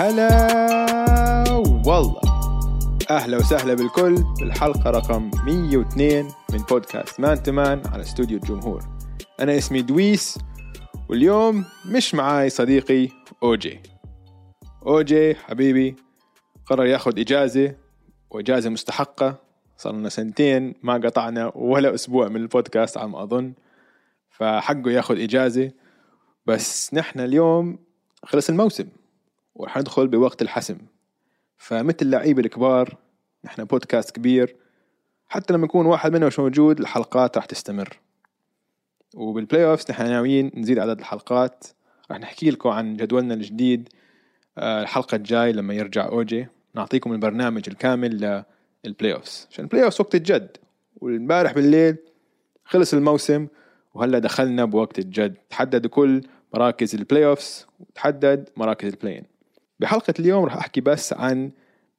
هلا والله، أهلا وسهلا بالكل بالحلقة رقم 102 من بودكاست مان تمان على استوديو الجمهور. أنا اسمي دويس، واليوم مش معاي صديقي أو جي حبيبي قرر ياخد إجازة مستحقة. صارنا 2 سنين ما قطعنا ولا أسبوع من البودكاست عم أظن، فحقه ياخد إجازة. بس نحن اليوم خلص الموسم ورح ندخل بوقت الحسم، فمثل اللعيبة الكبار نحن بودكاست كبير، حتى لما يكون واحد منهم مش موجود الحلقات رح تستمر. وبالبلاي اوفس نحن ناويين نزيد عدد الحلقات، رح نحكي لكم عن جدولنا الجديد الحلقة الجاي لما يرجع أوجي، نعطيكم البرنامج الكامل للبلاي اوفس عشان البلاي اوفس وقت الجد. والمبارح بالليل خلص الموسم وهلا دخلنا بوقت الجد، تحدد كل مراكز البلاي اوفس وتحدد مراكز البلاين. بحلقة اليوم رح أحكي بس عن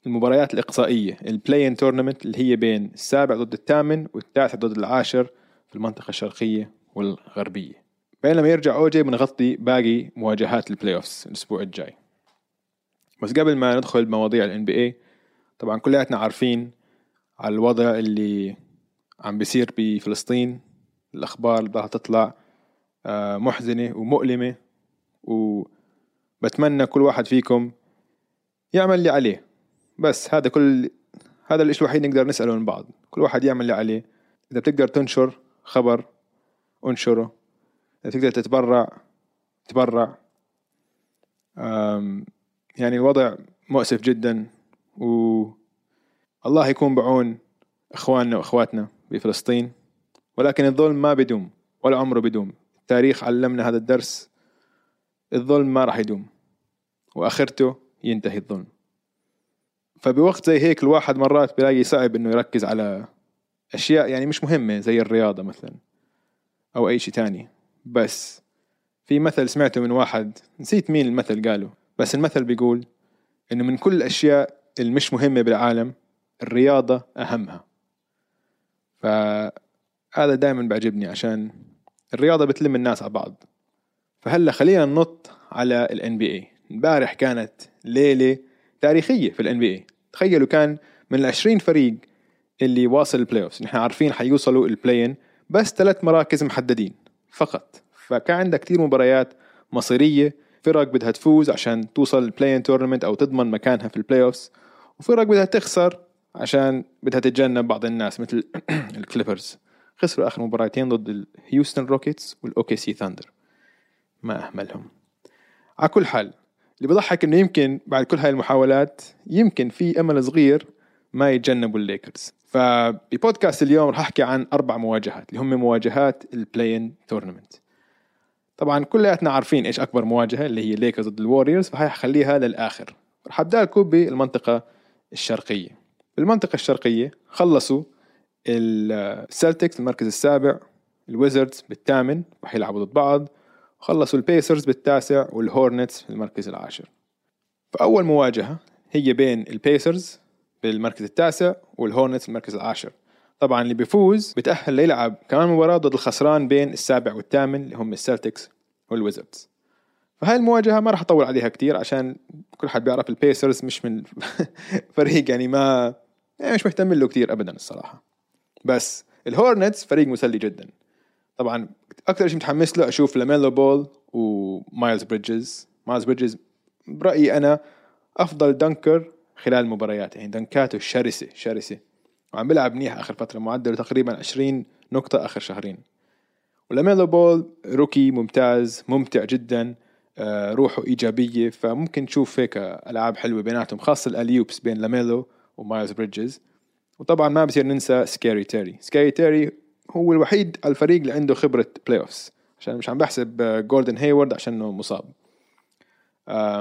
المباريات الإقصائية، البلاين تورنمنت اللي هي بين 7 ضد 8 و3 ضد 10 في المنطقة الشرقية والغربية. بينما يرجع أوجي بنغطي باقي مواجهات البلاي اوفس الأسبوع الجاي. بس قبل ما ندخل بمواضيع ال NBA، طبعا كلياتنا عارفين على الوضع اللي عم بيصير بفلسطين، الأخبار اللي بدها تطلع محزنة ومؤلمة، وبتمنى كل واحد فيكم يعمل اللي عليه. بس هذا الإشي الوحيد نقدر نسأله من بعض، كل واحد يعمل اللي عليه. إذا بتقدر تنشر خبر انشره، إذا بتقدر تتبرع. يعني الوضع مؤسف جدا، والله يكون بعون إخواننا وإخواتنا بفلسطين. ولكن الظلم ما بدوم ولا عمره بدوم، التاريخ علمنا هذا الدرس، الظلم ما راح يدوم وآخرته ينتهي الظلم. فبوقت زي هيك الواحد مرات بلاقي صعب إنه يركز على أشياء يعني مش مهمة زي الرياضة مثلا أو أي شيء تاني. بس في مثل سمعته من واحد، نسيت مين المثل قاله، بس المثل بيقول إنه من كل الأشياء المش مهمة بالعالم الرياضة أهمها. فهذا دائما بعجبني عشان الرياضة بتلم الناس على بعض. فهلا خلينا ننط على ال NBA. امبارح كانت ليلة تاريخية في ال NBA. تخيلوا كان من 20 فريق اللي واصل البلاي اوفز، نحن عارفين حيوصلوا البلاين بس 3 مراكز محددين فقط. فكان عندك كتير مباريات مصيرية، فرق بدها تفوز عشان توصل البلاين تورنمنت أو تضمن مكانها في البلاي اوفز، وفرق بدها تخسر عشان بدها تتجنب بعض الناس، مثل الكليبرز خسروا آخر مباراتين ضد الهيوستن روكيتس والأوكي سي ثاندر، ما أهملهم. على كل حال اللي بضحك إنه يمكن بعد كل هاي المحاولات يمكن في أمل صغير ما يتجنبوا الليكرز. فببودكاست اليوم رح أحكي عن 4 مواجهات اللي هم مواجهات البلاين تورنمنت. طبعا كلياتنا عارفين إيش أكبر مواجهة اللي هي الليكرز ضد الواريورز، فهي حخليها للآخر. رح أبدأ لكم بالمنطقة الشرقية. بالمنطقة الشرقية خلصوا السلتكس المركز 7، الويزردز بال8 رح يلعبوا ضد بعض، وخلصوا البيسرز بال9 والهورنتس بالمركز 10. فأول مواجهة هي بين البيسرز بالمركز 9 والهورنتس بالمركز 10. طبعا اللي بيفوز بتأهل ليلعب كمان مباراة ضد الخسران بين 7 و8 اللي هم السلتكس والويزردز. فهاي المواجهة ما راح أطول عليها كتير عشان كل حد بيعرف البيسرز مش من فريق يعني ما يعني مش مهتم له كتير أبدا الصراحة. بس الهورنتس فريق مسلي جدا، طبعا أكتر شيء متحمس له أشوف لاميلو بول ومايلز بريدجز. مايلز بريدجز برأيي أنا أفضل دنكر خلال المباريات، يعني دنكاته شرسة وعم بلعب منيح آخر فترة، معدله تقريبا 20 نقطة آخر شهرين. ولاميلو بول روكي ممتاز، ممتع جدا، روحه إيجابية، فممكن نشوف هيك ألعاب حلوة بيناتهم، خاصة الأليوبس بين لاميلو ومايلز بريدجز. وطبعا ما بصير ننسى سكاري تيري هو الوحيد على الفريق اللي عنده خبرة بلاي اوفس، عشان مش عم بحسب جوردن هايورد عشانه مصاب.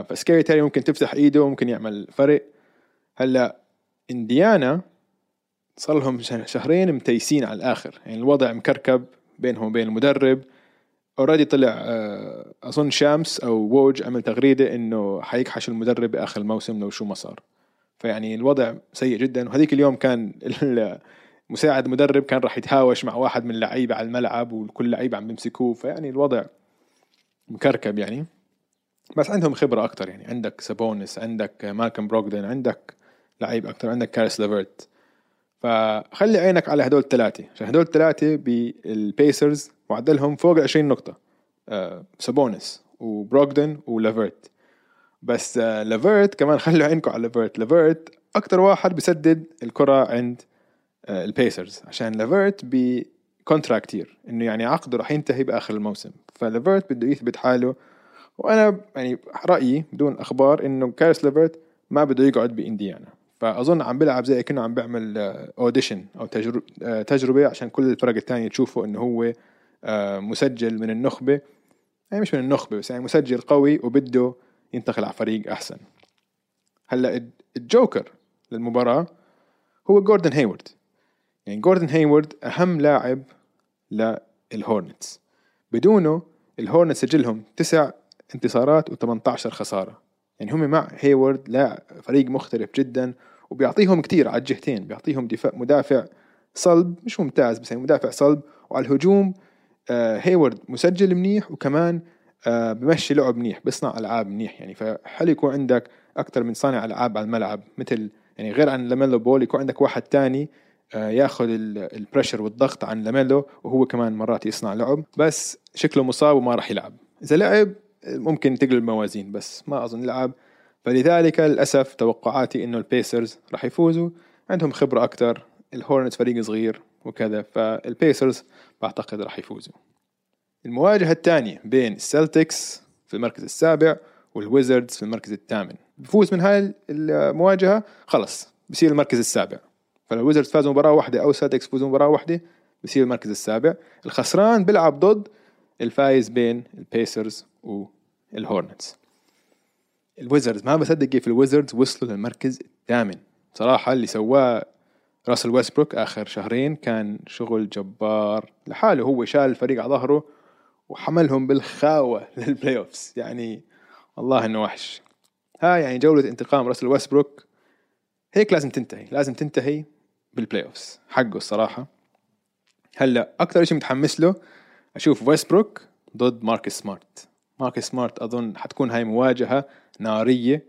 فسكاري تيري ممكن تفتح ايده وممكن يعمل فرق. هلا انديانا صار لهم 2 شهرين متيسين على الآخر، يعني الوضع مكركب بينهم وبين المدرب. اوريدي طلع أظن شامس أو ووج عمل تغريدة إنه حيكحش المدرب آخر الموسم لو شو ما صار. فيعني الوضع سيء جدا. وهذيك اليوم كان مساعد مدرب كان راح يتهاوش مع واحد من اللعيبة على الملعب، وكل لعيبة عم بيمسكوه، فيعني الوضع مكركب يعني. بس عندهم خبرة أكتر يعني. عندك سابونس، عندك مالكم بروغدن، عندك لعيب أكتر، عندك كاريس ليفرت. فخلي عينك على هدول الثلاثة، عشان هدول الثلاثة بالبيسرز معدلهم فوق 20 نقطة، سابونس وبروغدن وليفرت. بس ليفرت كمان خلوا عينكم على ليفرت. ليفرت أكتر واحد بيسدد الكرة عند البيسرز، عشان ليفرت بكونتراكت كتير، إنه يعني عقده راح ينتهي بآخر الموسم، فليفرت بده يثبت حاله. وأنا يعني رأيي بدون أخبار إنه كاريس ليفرت ما بده يقعد بإنديانا، فأظن عم بلعب زي كأنه عم بعمل أوديشن أو تجربة عشان كل الفرق الثانية تشوفه إنه هو مسجل من النخبة، يعني مش من النخبة بس يعني مسجل قوي وبده ينتقل على فريق أحسن. هلأ الجوكر للمباراة هو جوردن هايورد. يعني جوردن هايورد أهم لاعب للهورنتس، بدونه الهورنتس سجلهم 9 انتصارات و18 خسارة. يعني هم مع هايورد لا فريق مختلف جدا، وبيعطيهم كتير على الجهتين، بيعطيهم دفاع مدافع صلب مش ممتاز بس يعني مدافع صلب، وعلى الهجوم هايورد مسجل منيح، وكمان بمشي لعب منيح، بصنع ألعاب منيح. يعني فحلو يكون عندك أكتر من صانع ألعاب على الملعب، مثل يعني غير عن لاميلو بول يكون عندك واحد تاني ياخد البريشر والضغط عن لاميلو، وهو كمان مرات يصنع لعب، بس شكله مصاب وما راح يلعب. إذا لعب ممكن تقلب الموازين، بس ما أظن لعب. فلذلك للأسف توقعاتي إنه البيسرز راح يفوزوا، عندهم خبرة أكتر، الهورنتس فريق صغير وكذا، فالبيسرز بعتقد راح يفوزوا. المواجهة الثانية بين السلتكس في المركز 7 والويزردز في المركز 8. بفوز من هاي المواجهة خلص بصير المركز 7. فلو الويزردز فازوا مباراة واحدة أو السلتكس فازوا مباراة واحدة بصير المركز 7. الخسران بيلعب ضد الفايز بين البيسرز والهورنتس. الويزردز ما بصدق كيف الويزردز وصلوا للمركز 8. صراحة اللي سواه راسل ويستبروك آخر شهرين كان شغل جبار لحاله، هو شال الفريق على ظهره وحملهم بالخاوة للبلاي أوفس. يعني والله إنه وحش. ها يعني جولة انتقام راسل ويستبروك هيك لازم تنتهي، لازم تنتهي بالبلاي أوفس حقه الصراحة. هلأ أكتر شيء متحمس له أشوف ويستبروك ضد ماركس سمارت. ماركس سمارت أظن حتكون هاي مواجهة نارية،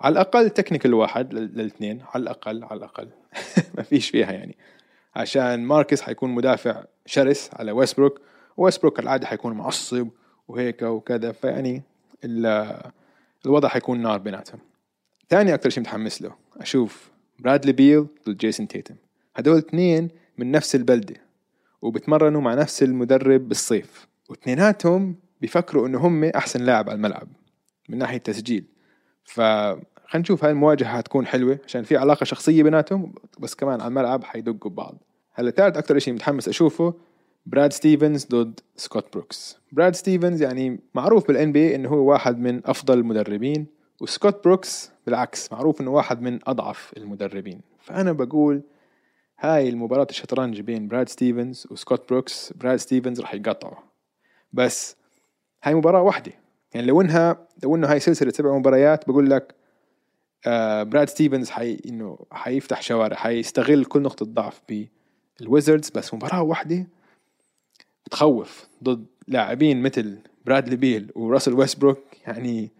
على الأقل تكنيكال واحد للاثنين، على الأقل على الأقل ما فيش فيها يعني، عشان ماركس حيكون مدافع شرس على ويستبروك، ويستبروك العادة حيكون معصب وهيك وكذا، فيعني الوضع حيكون نار بيناتهم. تاني أكتر شيء متحمس له أشوف برادلي بيل ضد جيسون تيتم. هدول اثنين من نفس البلدة وبتمرنوا مع نفس المدرب بالصيف، واثنيناتهم بيفكروا إنه هم أحسن لاعب على الملعب من ناحية تسجيل. فخلينا نشوف هاي المواجهة هتكون حلوة عشان في علاقة شخصية بيناتهم، بس كمان على الملعب حيدقوا ببعض. هلا ثالث أكتر شيء متحمس أشوفه براد ستيفنز ضد سكوت بروكس. براد ستيفنز يعني معروف بالان بي إنه هو واحد من أفضل المدربين، وسكوت بروكس بالعكس معروف إنه واحد من أضعف المدربين. فأنا بقول هاي المباراة الشطرنج بين براد ستيفنز وسكوت بروكس، براد ستيفنز رح يقطعه. بس هاي مباراة واحدة، يعني لو إنه هاي سلسلة 7 مباريات بقول لك براد ستيفنز إنه حيفتح شوارع، حيستغل كل نقطة ضعف بالويزردز. بس مباراة واحدة بتخوف ضد لاعبين مثل برادلي بيل وراسل ويستبروك. يعني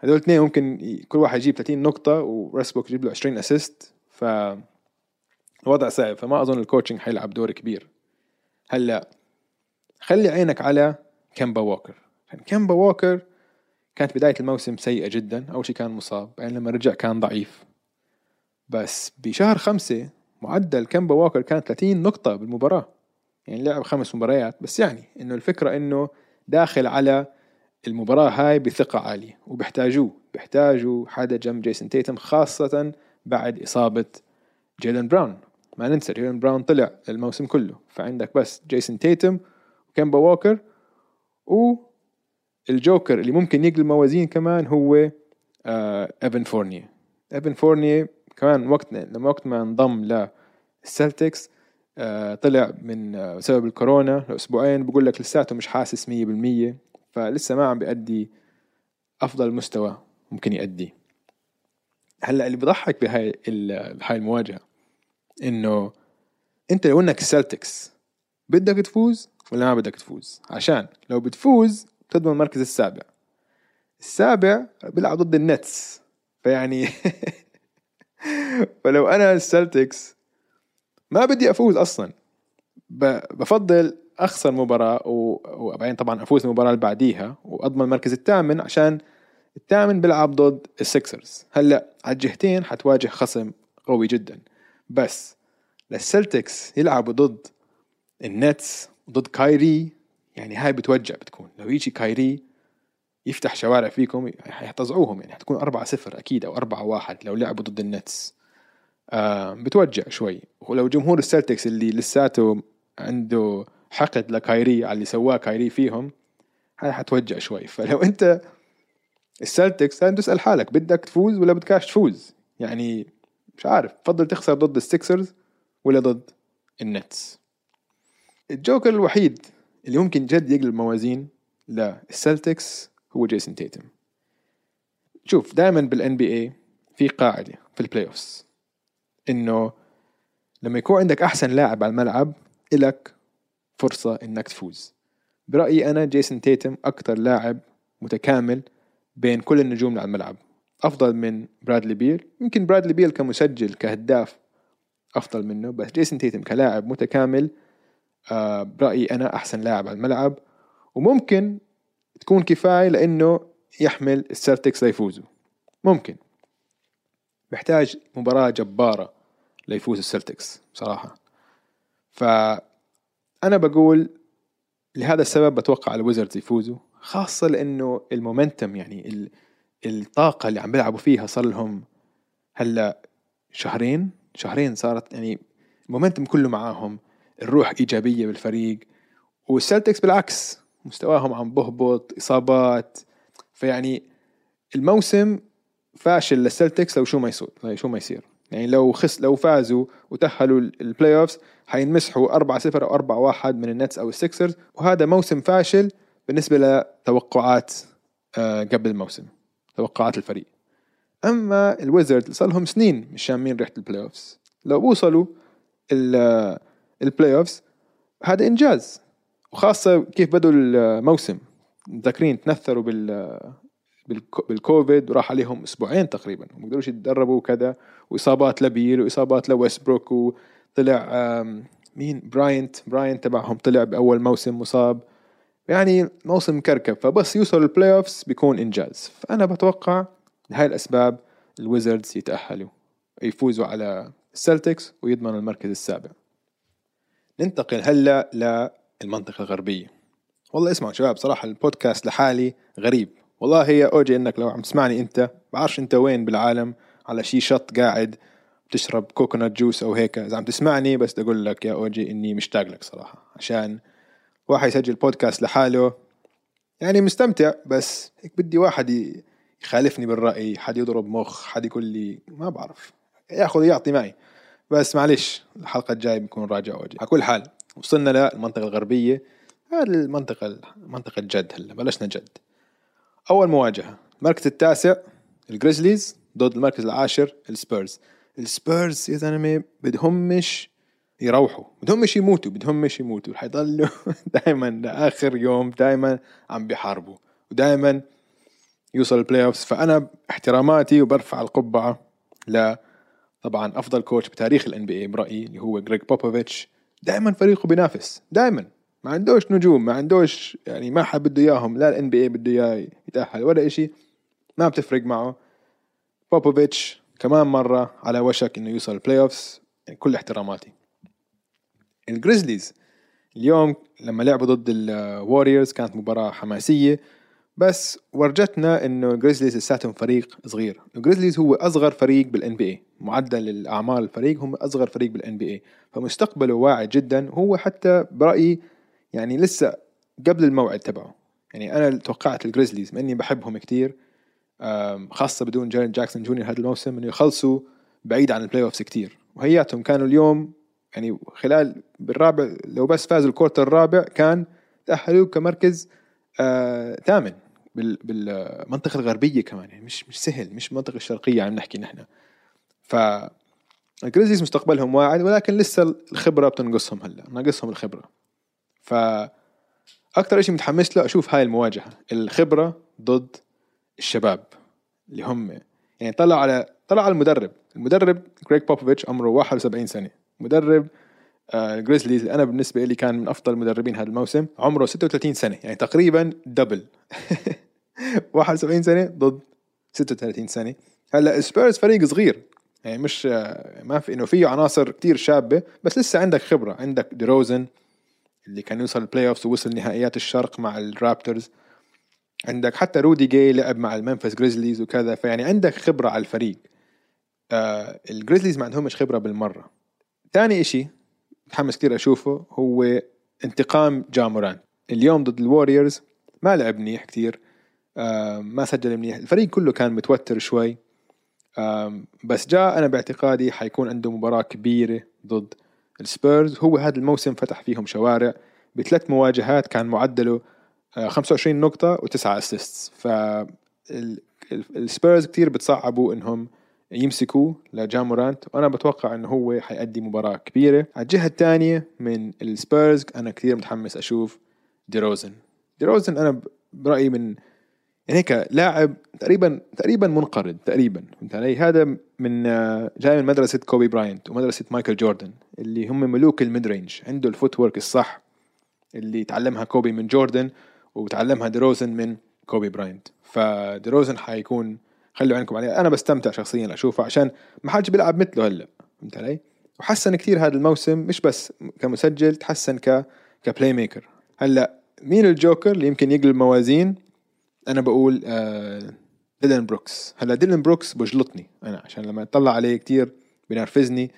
هذول الاثنين ممكن كل واحد يجيب 30 نقطة وويستبروك يجيب له 20 أسيست، فالوضع صعب. فما أظن الكوتشنج حيلعب دور كبير. هلا خلي عينك على كيمبا ووكر. كيمبا ووكر كانت بداية الموسم سيئة جدا، أول شيء كان مصاب، يعني لما رجع كان ضعيف. بس بشهر 5 معدل كيمبا ووكر كان 30 نقطة بالمباراة، يعني لعب 5 مباريات بس. يعني إنه الفكرة إنه داخل على المباراة هاي بثقة عالية، وبيحتاجوا حدا جنب جيسون تيتم، خاصة بعد إصابة جيلن براون. ما ننسى جيلن براون طلع الموسم كله، فعندك بس جيسون تيتم وكيمبا ووكر. والجوكر اللي ممكن يقلب موازين كمان هو إيفن فورنيه. إيفن فورنيه كمان وقت ما انضم للسلتكس طلع من بسبب الكورونا لأسبوعين، بقول لك لساته مش حاسس 100%، فلسه ما عم بيأدي أفضل مستوى ممكن يأدي. هلأ اللي بضحك بهاي المواجهة إنه أنت لو إنك السلتكس بدك تفوز ولا ما بدك تفوز، عشان لو بتفوز تضمن المركز 7. السابع بيلعب ضد النتس، فيعني ولو أنا السلتكس ما بدي أفوز أصلا، بفضل أخسر مباراة وبعدين طبعا أفوز المباراة اللي بعديها وأضمن المركز الثامن، عشان الثامن بيلعب ضد السكسرز. هلأ على الجهتين حتواجه خصم قوي جدا، بس للسلتكس يلعبوا ضد النتس ضد كايري، يعني هاي بتوجع بتكون. لو يجي كايري يفتح شوارع فيكم هيحتزعوهم، يعني هتكون 4-0 أكيد أو 4-1 لو لعبوا ضد النتس. بتوجع شوي. ولو جمهور السلتكس اللي لساته عنده حقد لكايري على اللي سواه كايري فيهم، هاي هتوجع شوي. فلو أنت السلتكس لازم تسأل حالك بدك تفوز ولا بدكاش تفوز، يعني مش عارف، فضل تخسر ضد السكسرز ولا ضد النتس. الجوكر الوحيد اللي ممكن جد يقلب موازين للسلتكس هو جيسون تيتم. شوف دائما بالNBA في قاعدة في البلاي اوفس، انه لما يكون عندك احسن لاعب على الملعب إلك فرصة انك تفوز. برأيي انا جيسون تيتم اكتر لاعب متكامل بين كل النجوم على الملعب، افضل من برادلي بيل. يمكن برادلي بيل كمسجل كهداف افضل منه، بس جيسون تيتم كلاعب متكامل برأيي أنا أحسن لاعب على الملعب، وممكن تكون كفاية لأنه يحمل السلتكس ليفوزوا. ممكن بحتاج مباراة جبارة ليفوز السلتكس بصراحة، فأنا بقول لهذا السبب بتوقع الويزردز يفوزوا، خاصة لأنه المومنتم، يعني الطاقة اللي عم بيلعبوا فيها صار لهم هلأ شهرين صارت، يعني المومنتم كله معاهم، الروح إيجابية بالفريق. والسلتكس بالعكس مستواهم عم بهبط، إصابات، فيعني الموسم فاشل للسلتكس. لو شو ما يصير يعني لو فازوا وتأهلوا البلاي أوفس حينمسحوا 4-0 أو 4-1 من النتس أو السكسرز، وهذا موسم فاشل بالنسبة لتوقعات قبل الموسم، توقعات الفريق. أما الويزرد صار لهم سنين مش شامين ريحة البلاي أوفس، لو وصلوا البلاي أوفس هذا إنجاز، وخاصة كيف بدوا الموسم. متذكرين تنثروا بالكوفيد وراح عليهم 2 أسبوع تقريبا وما قدروش يتدربوا وكذا، وإصابات لبيل وإصابات لويستبروك، وطلع مين براينت تبعهم طلع بأول موسم مصاب، يعني موسم كركب. فبس يوصلوا البلاي أوفس بيكون إنجاز. فأنا بتوقع لهاي الأسباب الويزردز يتأهلوا، يفوزوا على السلتكس ويضمنوا المركز السابع. ننتقل هلا للمنطقة الغربية. والله اسمعوا شباب، صراحة البودكاست لحالي غريب والله. يا أوجي إنك لو عم تسمعني أنت، بعرفش أنت وين بالعالم، على شي شط قاعد بتشرب كوكونات جوس أو هيك، إذا عم تسمعني بس أقول لك يا أوجي إني مشتاق لك صراحة، عشان واحد يسجل بودكاست لحاله يعني مستمتع، بس هيك بدي واحد يخالفني بالرأي، حد يضرب مخ، حد يقول لي ما بعرف، ياخذ يعطي معي. بس معلش الحلقة الجاية بنكون راجع وجه. على كل حال وصلنا للمنطقة الغربية، هذه المنطقة الجد. هلا بلشنا جد. أول مواجهة المركز التاسع الجريزليز ضد المركز العاشر السبيرز. يا زلمة بدهمش يروحوا، بدهمش يموتوا، حيضلوا دائما لآخر يوم، دائما عم بيحاربوا ودائما يوصل البلاي أوفس. فأنا احتراماتي وبرفع القبعة طبعا أفضل كوتش بتاريخ NBA برأيي اللي هو جريج بوبوفيتش. دائما فريقه بينافس، دائما ما عندوش نجوم، ما عندوش يعني ما حد بده إياهم، لا NBA بده إياه يتأهل ولا إشي، ما بتفرق معه. بوبوفيتش كمان مرة على وشك إنه يوصل البلاي أوفس، يعني كل احتراماتي. الجريزليز اليوم لما لعبوا ضد الواريورز كانت مباراة حماسية، بس ورجتنا إنه الجريزليز لساتهم فريق صغير. الجريزليز هو أصغر فريق بالNBA، معدل الأعمال الفريق هم أصغر فريق بالNBA، فمستقبله واعد جدا. هو حتى برأيي يعني لسه قبل الموعد تبعه، يعني أنا توقعت الجريزليز مع إني بحبهم كتير، خاصة بدون جاكسون جونيور هذا الموسم، إنه يخلصوا بعيد عن البلاي أوفس كتير. وهياتهم كانوا اليوم يعني خلال بالرابع، لو بس فازوا الكورتر الرابع كان تأهلوا كمركز ثامن بالمنطقة الغربية كمان، يعني مش سهل، مش منطقة الشرقية عم نحكي نحن. فالجريزليز مستقبلهم واعد، ولكن لسه الخبرة بتنقصهم، هلا ناقصهم الخبرة. فأكتر إشي متحمس له أشوف هاي المواجهة، الخبرة ضد الشباب اللي هم يعني طلع على المدرب جريج بوبوفيتش عمره 71 سنة. مدرب الجريزليز أنا بالنسبة لي كان من أفضل المدربين هذا الموسم، عمره 36 سنة، يعني تقريبا دبل 71 سنة ضد 36 سنة. هلا سبيرز فريق صغير، يعني مش ما في إنه فيه عناصر كتير شابة، بس لسه عندك خبرة، عندك ديروزن اللي كان يوصل البلاي أوفس ووصل نهائيات الشرق مع الرابترز، عندك حتى رودي جاي لعب مع المنفس جريزليز وكذا، فيعني عندك خبرة على الفريق. الجريزليز ما عندهمش خبرة بالمرة. تاني إشي متحمس كتير أشوفه هو انتقام جا مورانت. اليوم ضد الواريورز ما لعب منيح كتير، ما سجل منيح، الفريق كله كان متوتر شوي، بس جاء أنا باعتقادي حيكون عنده مباراة كبيرة ضد السبيرز. هو هذا الموسم فتح فيهم شوارع، بثلاث مواجهات كان معدله 25 نقطة و9 أسيستس. فالسبيرز كتير بتصعبوا إنهم يمسكوا لجا مورانت، وأنا بتوقع إنه هو حيأدي مباراة كبيرة. على الجهة الثانية من السبيرز أنا كتير متحمس أشوف ديروزن أنا برأيي من يعني هيك لاعب تقريبا منقرض فهمت علي. هذا من جاي من مدرسة كوبي براينت ومدرسة مايكل جوردن اللي هم ملوك الميد رينج، عنده الفوتورك الصح اللي تعلمها كوبي من جوردن وتعلمها ديروزن من كوبي براينت. فديروزن حيكون خلوا عنكم عليه، أنا بستمتع شخصيا أشوفه عشان ما حدش بيلعب مثله هلا، فهمت علي. وحسن كتير هذا الموسم، مش بس كمسجل، تحسن كبلاي ميكر. هلا مين الجوكر اللي يمكن يقلب موازين؟ أنا بقول ديلان بروكس. هلا ديلان بروكس بجلطني أنا عشان لما أطلع عليه كتير بنرفزني،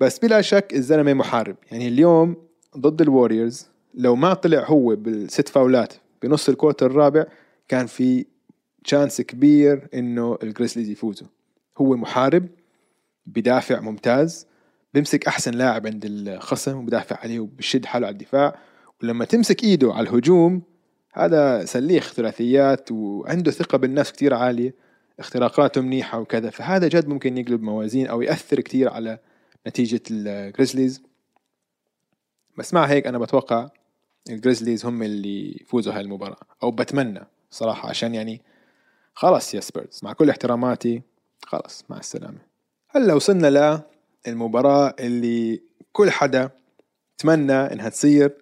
بس بلا شك الزلمة محارب. يعني اليوم ضد الواريورز لو ما طلع هو بالست فاولات بنص الكوارتر الرابع كان في تشانس كبير إنه الجريزليز يفوزوا. هو محارب، بدافع ممتاز، بمسك أحسن لاعب عند الخصم وبدافع عليه وبشد حاله على الدفاع، ولما تمسك إيده على الهجوم هذا سليخ ثلاثيات، وعنده ثقة بالنفس كتير عالية، اختراقاته منيحة وكذا. فهذا جد ممكن يقلب موازين أو يأثر كتير على نتيجة الجريزليز. بس مع هيك أنا بتوقع الجريزليز هم اللي يفوزوا هاي المباراة، أو بتمنى صراحة، عشان يعني خلاص يا سبيرز مع كل احتراماتي خلاص مع السلامة. هلا وصلنا للمباراة اللي كل حدا تمنى إنها تصير،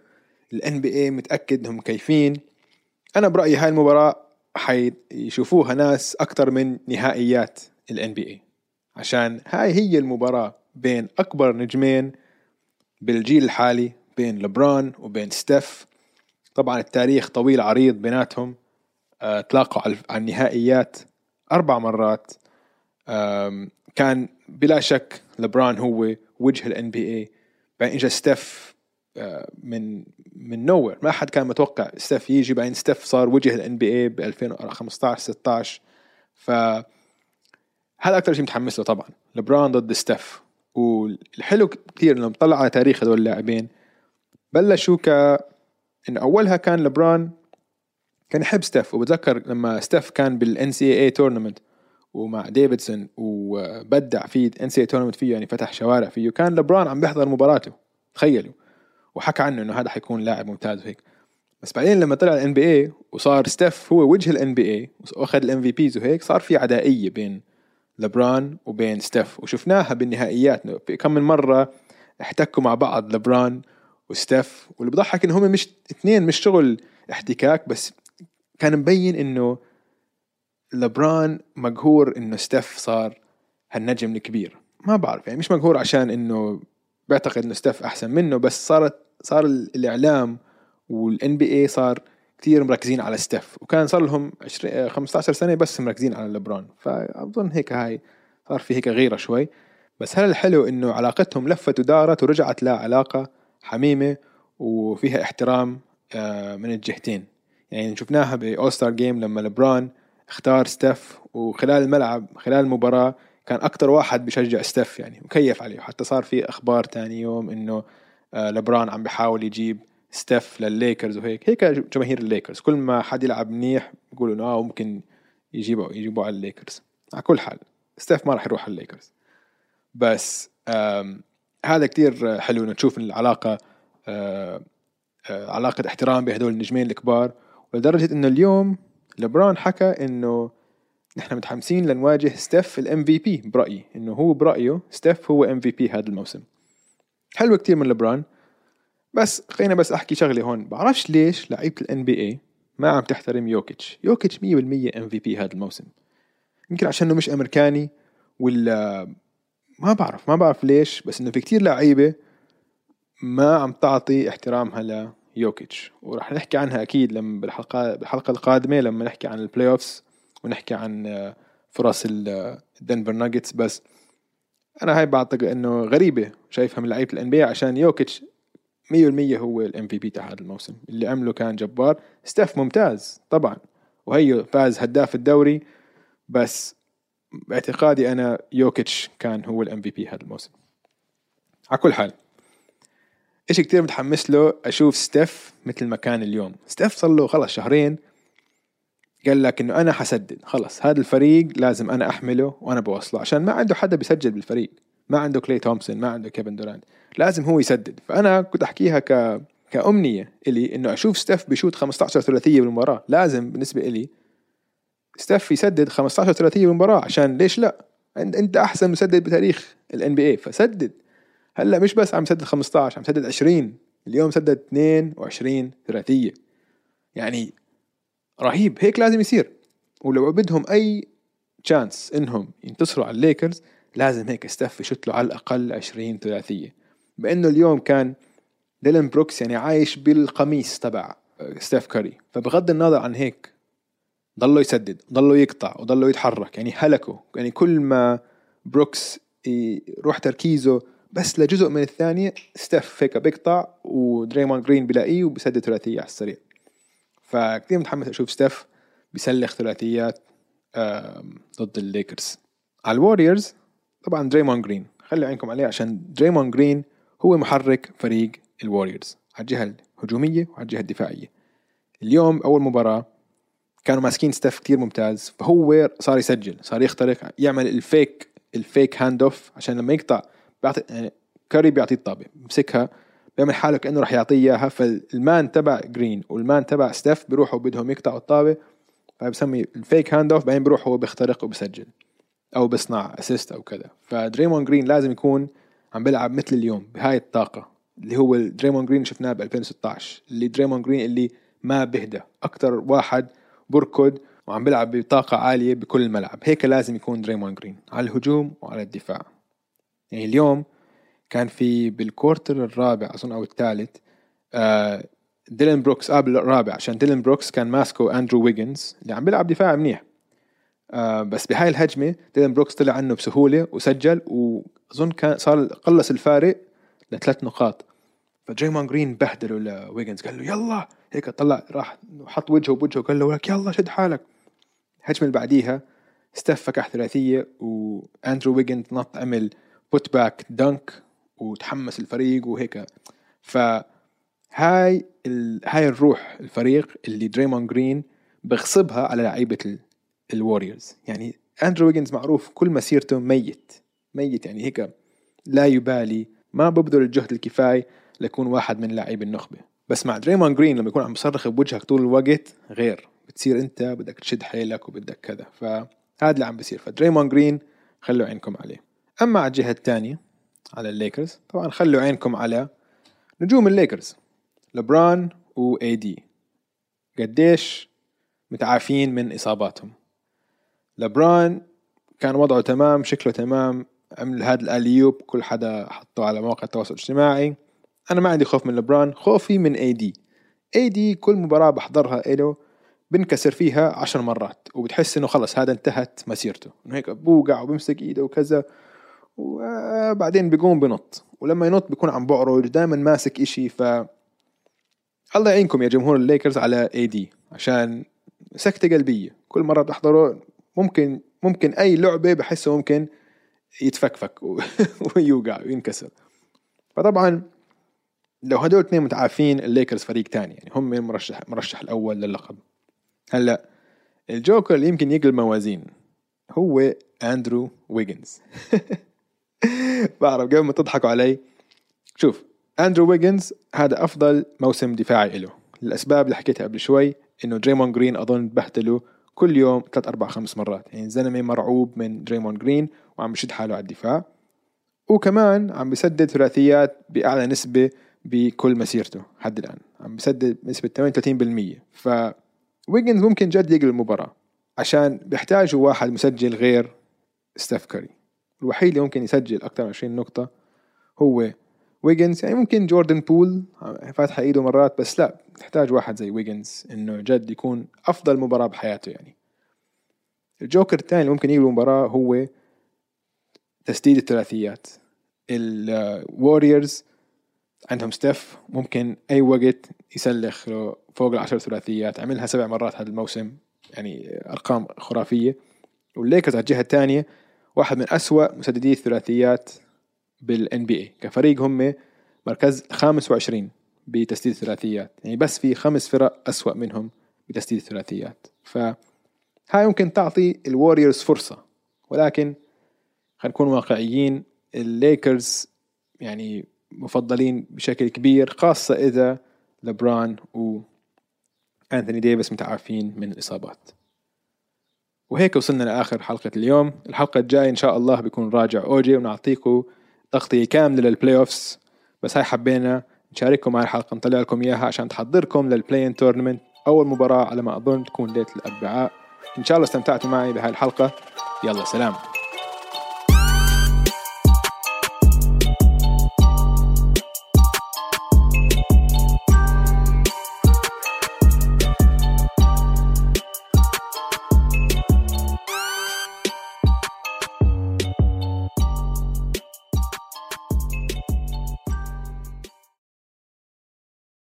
ال NBA متأكد إنهم كيفين. أنا برأيي هاي المباراة حيشوفوها ناس أكتر من نهائيات ال NBA، عشان هاي هي المباراة بين أكبر نجمين بالجيل الحالي، بين لبران وبين ستيف. طبعا التاريخ طويل عريض بيناتهم، تلاقوا على النهائيات 4 مرات. كان بلا شك لبران هو وجه ال NBA، بعدين إجا ستيف من نوير، ما أحد كان متوقع ستيف يجي، بعدين ستيف صار وجه ال NBA ب 2015-16. فهذا أكتر شيء متحمس له طبعا، لبران ضد ستيف. والحلو كثير إنه مطلع على تاريخ هذول اللاعبين، بلشوا إنه أولها كان لبران كان يحب ستيف، وبتذكر لما ستيف كان بال NCAA تورنمنت ومع ديفيدسون وبدع فيه NCAA تورنمنت فيه، يعني فتح شوارع فيه، كان لبران عم بيحضر مباراته، تخيلوا، وحكى عنه إنه هذا حيكون لاعب ممتاز وهيك. بس بعدين لما طلع ال NBA وصار ستيف هو وجه ال NBA وأخذ ال MVPs وهيك، صار في عدائية بين لبران وبين ستيف، وشفناها بالنهائيات كم من مرة احتكوا مع بعض لبران وستيف. واللي بضحك إن هم مش اثنين، مش شغل احتكاك، بس كان مبين إنه لبران مقهور إنه ستيف صار هالنجم الكبير، ما بعرف يعني، مش مقهور عشان إنه بعتقد إنه ستيف أحسن منه، بس صار الإعلام والإن بي إيه صار كتير مركزين على ستيف، وكان صار لهم 15 سنة بس مركزين على لبران. فأظن هيك هاي صار في هيك غيرة شوي. بس هل الحلو إنه علاقتهم لفت ودارت ورجعت لها علاقة حميمة وفيها احترام من الجهتين. يعني شفناها بأوستار جيم لما لبران اختار ستيف، وخلال الملعب خلال المباراة كان أكتر واحد بيشجع ستيف يعني وكيف عليه. حتى صار في أخبار تاني يوم إنه لبران عم بحاول يجيب ستيف للليكرز وهيك. هيك جماهير الليكرز كل ما حد يلعب منيح بيقولوا إنه ممكن يجيبوا على الليكرز. على كل حال ستيف ما راح يروح على الليكرز، بس هذا كتير حلو إنه تشوف العلاقة، علاقة احترام بهدول النجمين الكبار. ولدرجة إنه اليوم لبران حكى إنه نحن متحمسين لنواجه ستيف في MVP برأيي، إنه هو برأيه ستيف هو MVP هذا الموسم. حلو كتير من لبران، بس خلينا بس أحكي شغلة هون. بعرفش ليش لعيبة NBA ما عم تحترم يوكيتش 100% MVP هذا الموسم. يمكن عشانه مش أمريكاني ولا ما بعرف ليش، بس إنه في كتير لعيبة ما عم تعطي احترامها ليوكيتش، ورح نحكي عنها أكيد لما بالحلقة القادمة لما نحكي عن البلاي أوفس ونحكي عن فرص الدنفر ناجتس. بس أنا هاي بعتقد إنه غريبة شايفها من لعيبة الأنبياء، عشان يوكيتش 100% هو MVP تاع هذا الموسم. اللي عمله كان جبار. ستيف ممتاز طبعا، وهي فاز هداف الدوري، بس باعتقادي أنا يوكيتش كان هو MVP هذا الموسم. على كل حال إشي كتير متحمس له أشوف ستيف مثل ما كان اليوم. ستيف صار له خلص شهرين قال لك إنه أنا حسدد، خلص هذا الفريق لازم أنا أحمله وأنا بوصله، عشان ما عنده حدا بيسجل بالفريق، ما عنده كلي تومسون، ما عنده كيفن دورانت، لازم هو يسدد. فأنا كنت أحكيها كأمنية إلي إنه أشوف ستيف بيشوت 15 ثلاثية بالمباراة. لازم بالنسبة إلي ستيف يسدد 15 ثلاثية بالمباراة، عشان ليش لا؟ أنت أحسن مسدد بتاريخ NBA، فسدد. هلا مش بس عم سدد 15، عم سدد 20 اليوم، سدد 22 ثلاثية، يعني رهيب. هيك لازم يصير. ولو بدهم أي تشانس إنهم ينتصروا على الليكرز لازم هيك ستيف يشوت له على الأقل 20 ثلاثية. بأنه اليوم كان ديلان بروكس يعني عايش بالقميص تبع ستيف كاري، فبغض النظر عن هيك ضلوا يسدد، ضلوا يقطع، وضلوا يتحرك، يعني هلكوا. يعني كل ما بروكس يروح تركيزه بس لجزء من الثانية، ستيف هيك بيقطع ودريمون جرين بلاقيه وبسدد ثلاثية على السريع. فكتير متحمس أشوف ستيف بيسلخ ثلاثيات ضد الليكرز. على الواريورز طبعا دريمون جرين، خلي عينكم عليه، عشان دريمون جرين هو محرك فريق الواريورز على الجهة الهجومية وعلى الجهة الدفاعية. اليوم أول مباراة كانوا ماسكين ستيف كتير ممتاز، فهو صار يسجل، صار يخترق، يعمل الفيك هاند اوف، عشان لما يقطع بيعطي يعني كاري بيعطيه الطابة، بمسكها بيعمل حاله كأنه رح يعطيه إياها، فالمان تبع جرين والمان تبع ستيف بيروحوا بدهم يقطعوا الطابة، فبسمي الفيك هاند اوف، بعدين بيروح هو بيخترق وبسجل أو بيصنع أسيست أو كذا. فدريمون جرين لازم يكون عم بيلعب مثل اليوم بهاي الطاقة، اللي هو دريمون جرين شفناه ب 2016، اللي دريمون جرين اللي ما بهدى، أكتر واحد بركض وعم بيلعب بطاقة عالية بكل الملعب. هيك لازم يكون دريمون جرين على الهجوم وعلى الدفاع. يعني اليوم كان في بالكورتر الرابع أظن أو الثالث ديلان بروكس قبل الرابع، عشان ديلان بروكس كان ماسكو أندرو ويجنز اللي عم بيلعب دفاع منيح، بس بهاي الهجمة ديلان بروكس طلع عنه بسهولة وسجل، وأظن كان صار قلص الفارق لثلاث نقاط. فدريمون جرين بهدله لويجنز، قال له يلا، هيك طلع راح وحط وجهه بوجهه قال له ولك يلا شد حالك. الهجمة اللي بعديها ستيف فكح ثلاثية، وأندرو ويجنز نط عمل بوت باك دنك وتحمس الفريق وهيك. فهاي هاي الروح الفريق اللي دريمون جرين بغصبها على لعيبة الواريورز. يعني أندرو ويجنز معروف كل مسيرته ميت، يعني هيك لا يبالي، ما ببذل الجهد الكفاية ليكون واحد من لاعبي النخبة. بس مع دريمون جرين لما يكون عم بصرخ بوجهك طول الوقت غير، بتصير أنت بدك تشد حيلك وبدك كذا، فهذا اللي عم بيصير. فدريمون جرين خلوا عينكم عليه. أما على الجهة الثانية على الليكرز، طبعا خلوا عينكم على نجوم الليكرز لبران واي دي، قديش متعافين من إصاباتهم. لبران كان وضعه تمام، شكله تمام، عمل هذا الأليوب كل حدا حطه على مواقع التواصل الاجتماعي. أنا ما عندي خوف من لبران، خوفي من اي دي. اي دي كل مباراة بحضرها إله بنكسر فيها 10 مرات، وبتحس إنه خلص هذا انتهت مسيرته، إنه هيك بوقع وبمسك إيده وكذا، وبعدين بيقوم بنط، ولما ينط بيكون عم بعرج، دائما ماسك إشي. الله يعينكم يا جمهور الليكرز على اي دي، عشان سكتة قلبية كل مرة بتحضره. ممكن أي لعبة بحسه ممكن يتفكفك ويوقع وينكسر. فطبعا لو هدول اثنين متعافين الليكرز فريق تاني، يعني هم مرشح الأول لللقب. هلا الجوكر اللي يمكن يقلب موازين هو أندرو ويجنز. بعرف قبل ما تضحكوا علي، شوف أندرو ويجنز هذا أفضل موسم دفاعي له، للأسباب اللي حكيتها قبل شوي، إنه دريمون جرين أظن بهدله كل يوم 3-4-5 مرات. يعني زلمه مرعوب من دريموند جرين وعم يشد حاله على الدفاع، وكمان عم بسدد ثلاثيات باعلى نسبه بكل مسيرته حد الان، عم بسدد نسبه 38%. ف ويجنز ممكن جد يقلب المباراه عشان بيحتاجوا واحد مسجل غير ستيف كاري. الوحيد اللي ممكن يسجل اكثر من 20 نقطه هو ويجنز. يعني ممكن جوردن بول فاتح ايده مرات، بس لا، تحتاج واحد زي ويجنز انه جد يكون افضل مباراه بحياته. يعني الجوكر الثاني اللي ممكن يقلب المباراه هو تسديد الثلاثيات. الواريورز عندهم ستيف ممكن أي وقت يسلخ فوق 10 ثلاثيات، عملها 7 مرات هذا الموسم، يعني أرقام خرافية. والليكرز على الجهة الثانية واحد من أسوأ مسددي الثلاثيات بالNBA كفريق، هم مركز 25 بتسديد الثلاثيات، يعني بس في 5 فرق أسوأ منهم بتسديد الثلاثيات. فهاي ممكن تعطي الواريورز فرصة، ولكن خلينا نكون واقعيين، الليكرز يعني مفضلين بشكل كبير، خاصة إذا لبران وأنثوني ديفيس متعافين من الإصابات. وهيك وصلنا لآخر حلقة اليوم. الحلقة الجاية إن شاء الله بيكون راجع أوجي ونعطيكم تغطية كاملة للبلاي أوفس، بس هاي حبينا نشارككم مع الحلقة، نطلع لكم إياها عشان تحضركم للبلاين تورنمنت. أول مباراة على ما أظن تكون ليلة الأربعاء. إن شاء الله استمتعتوا معي بهاي الحلقة. يلا سلام.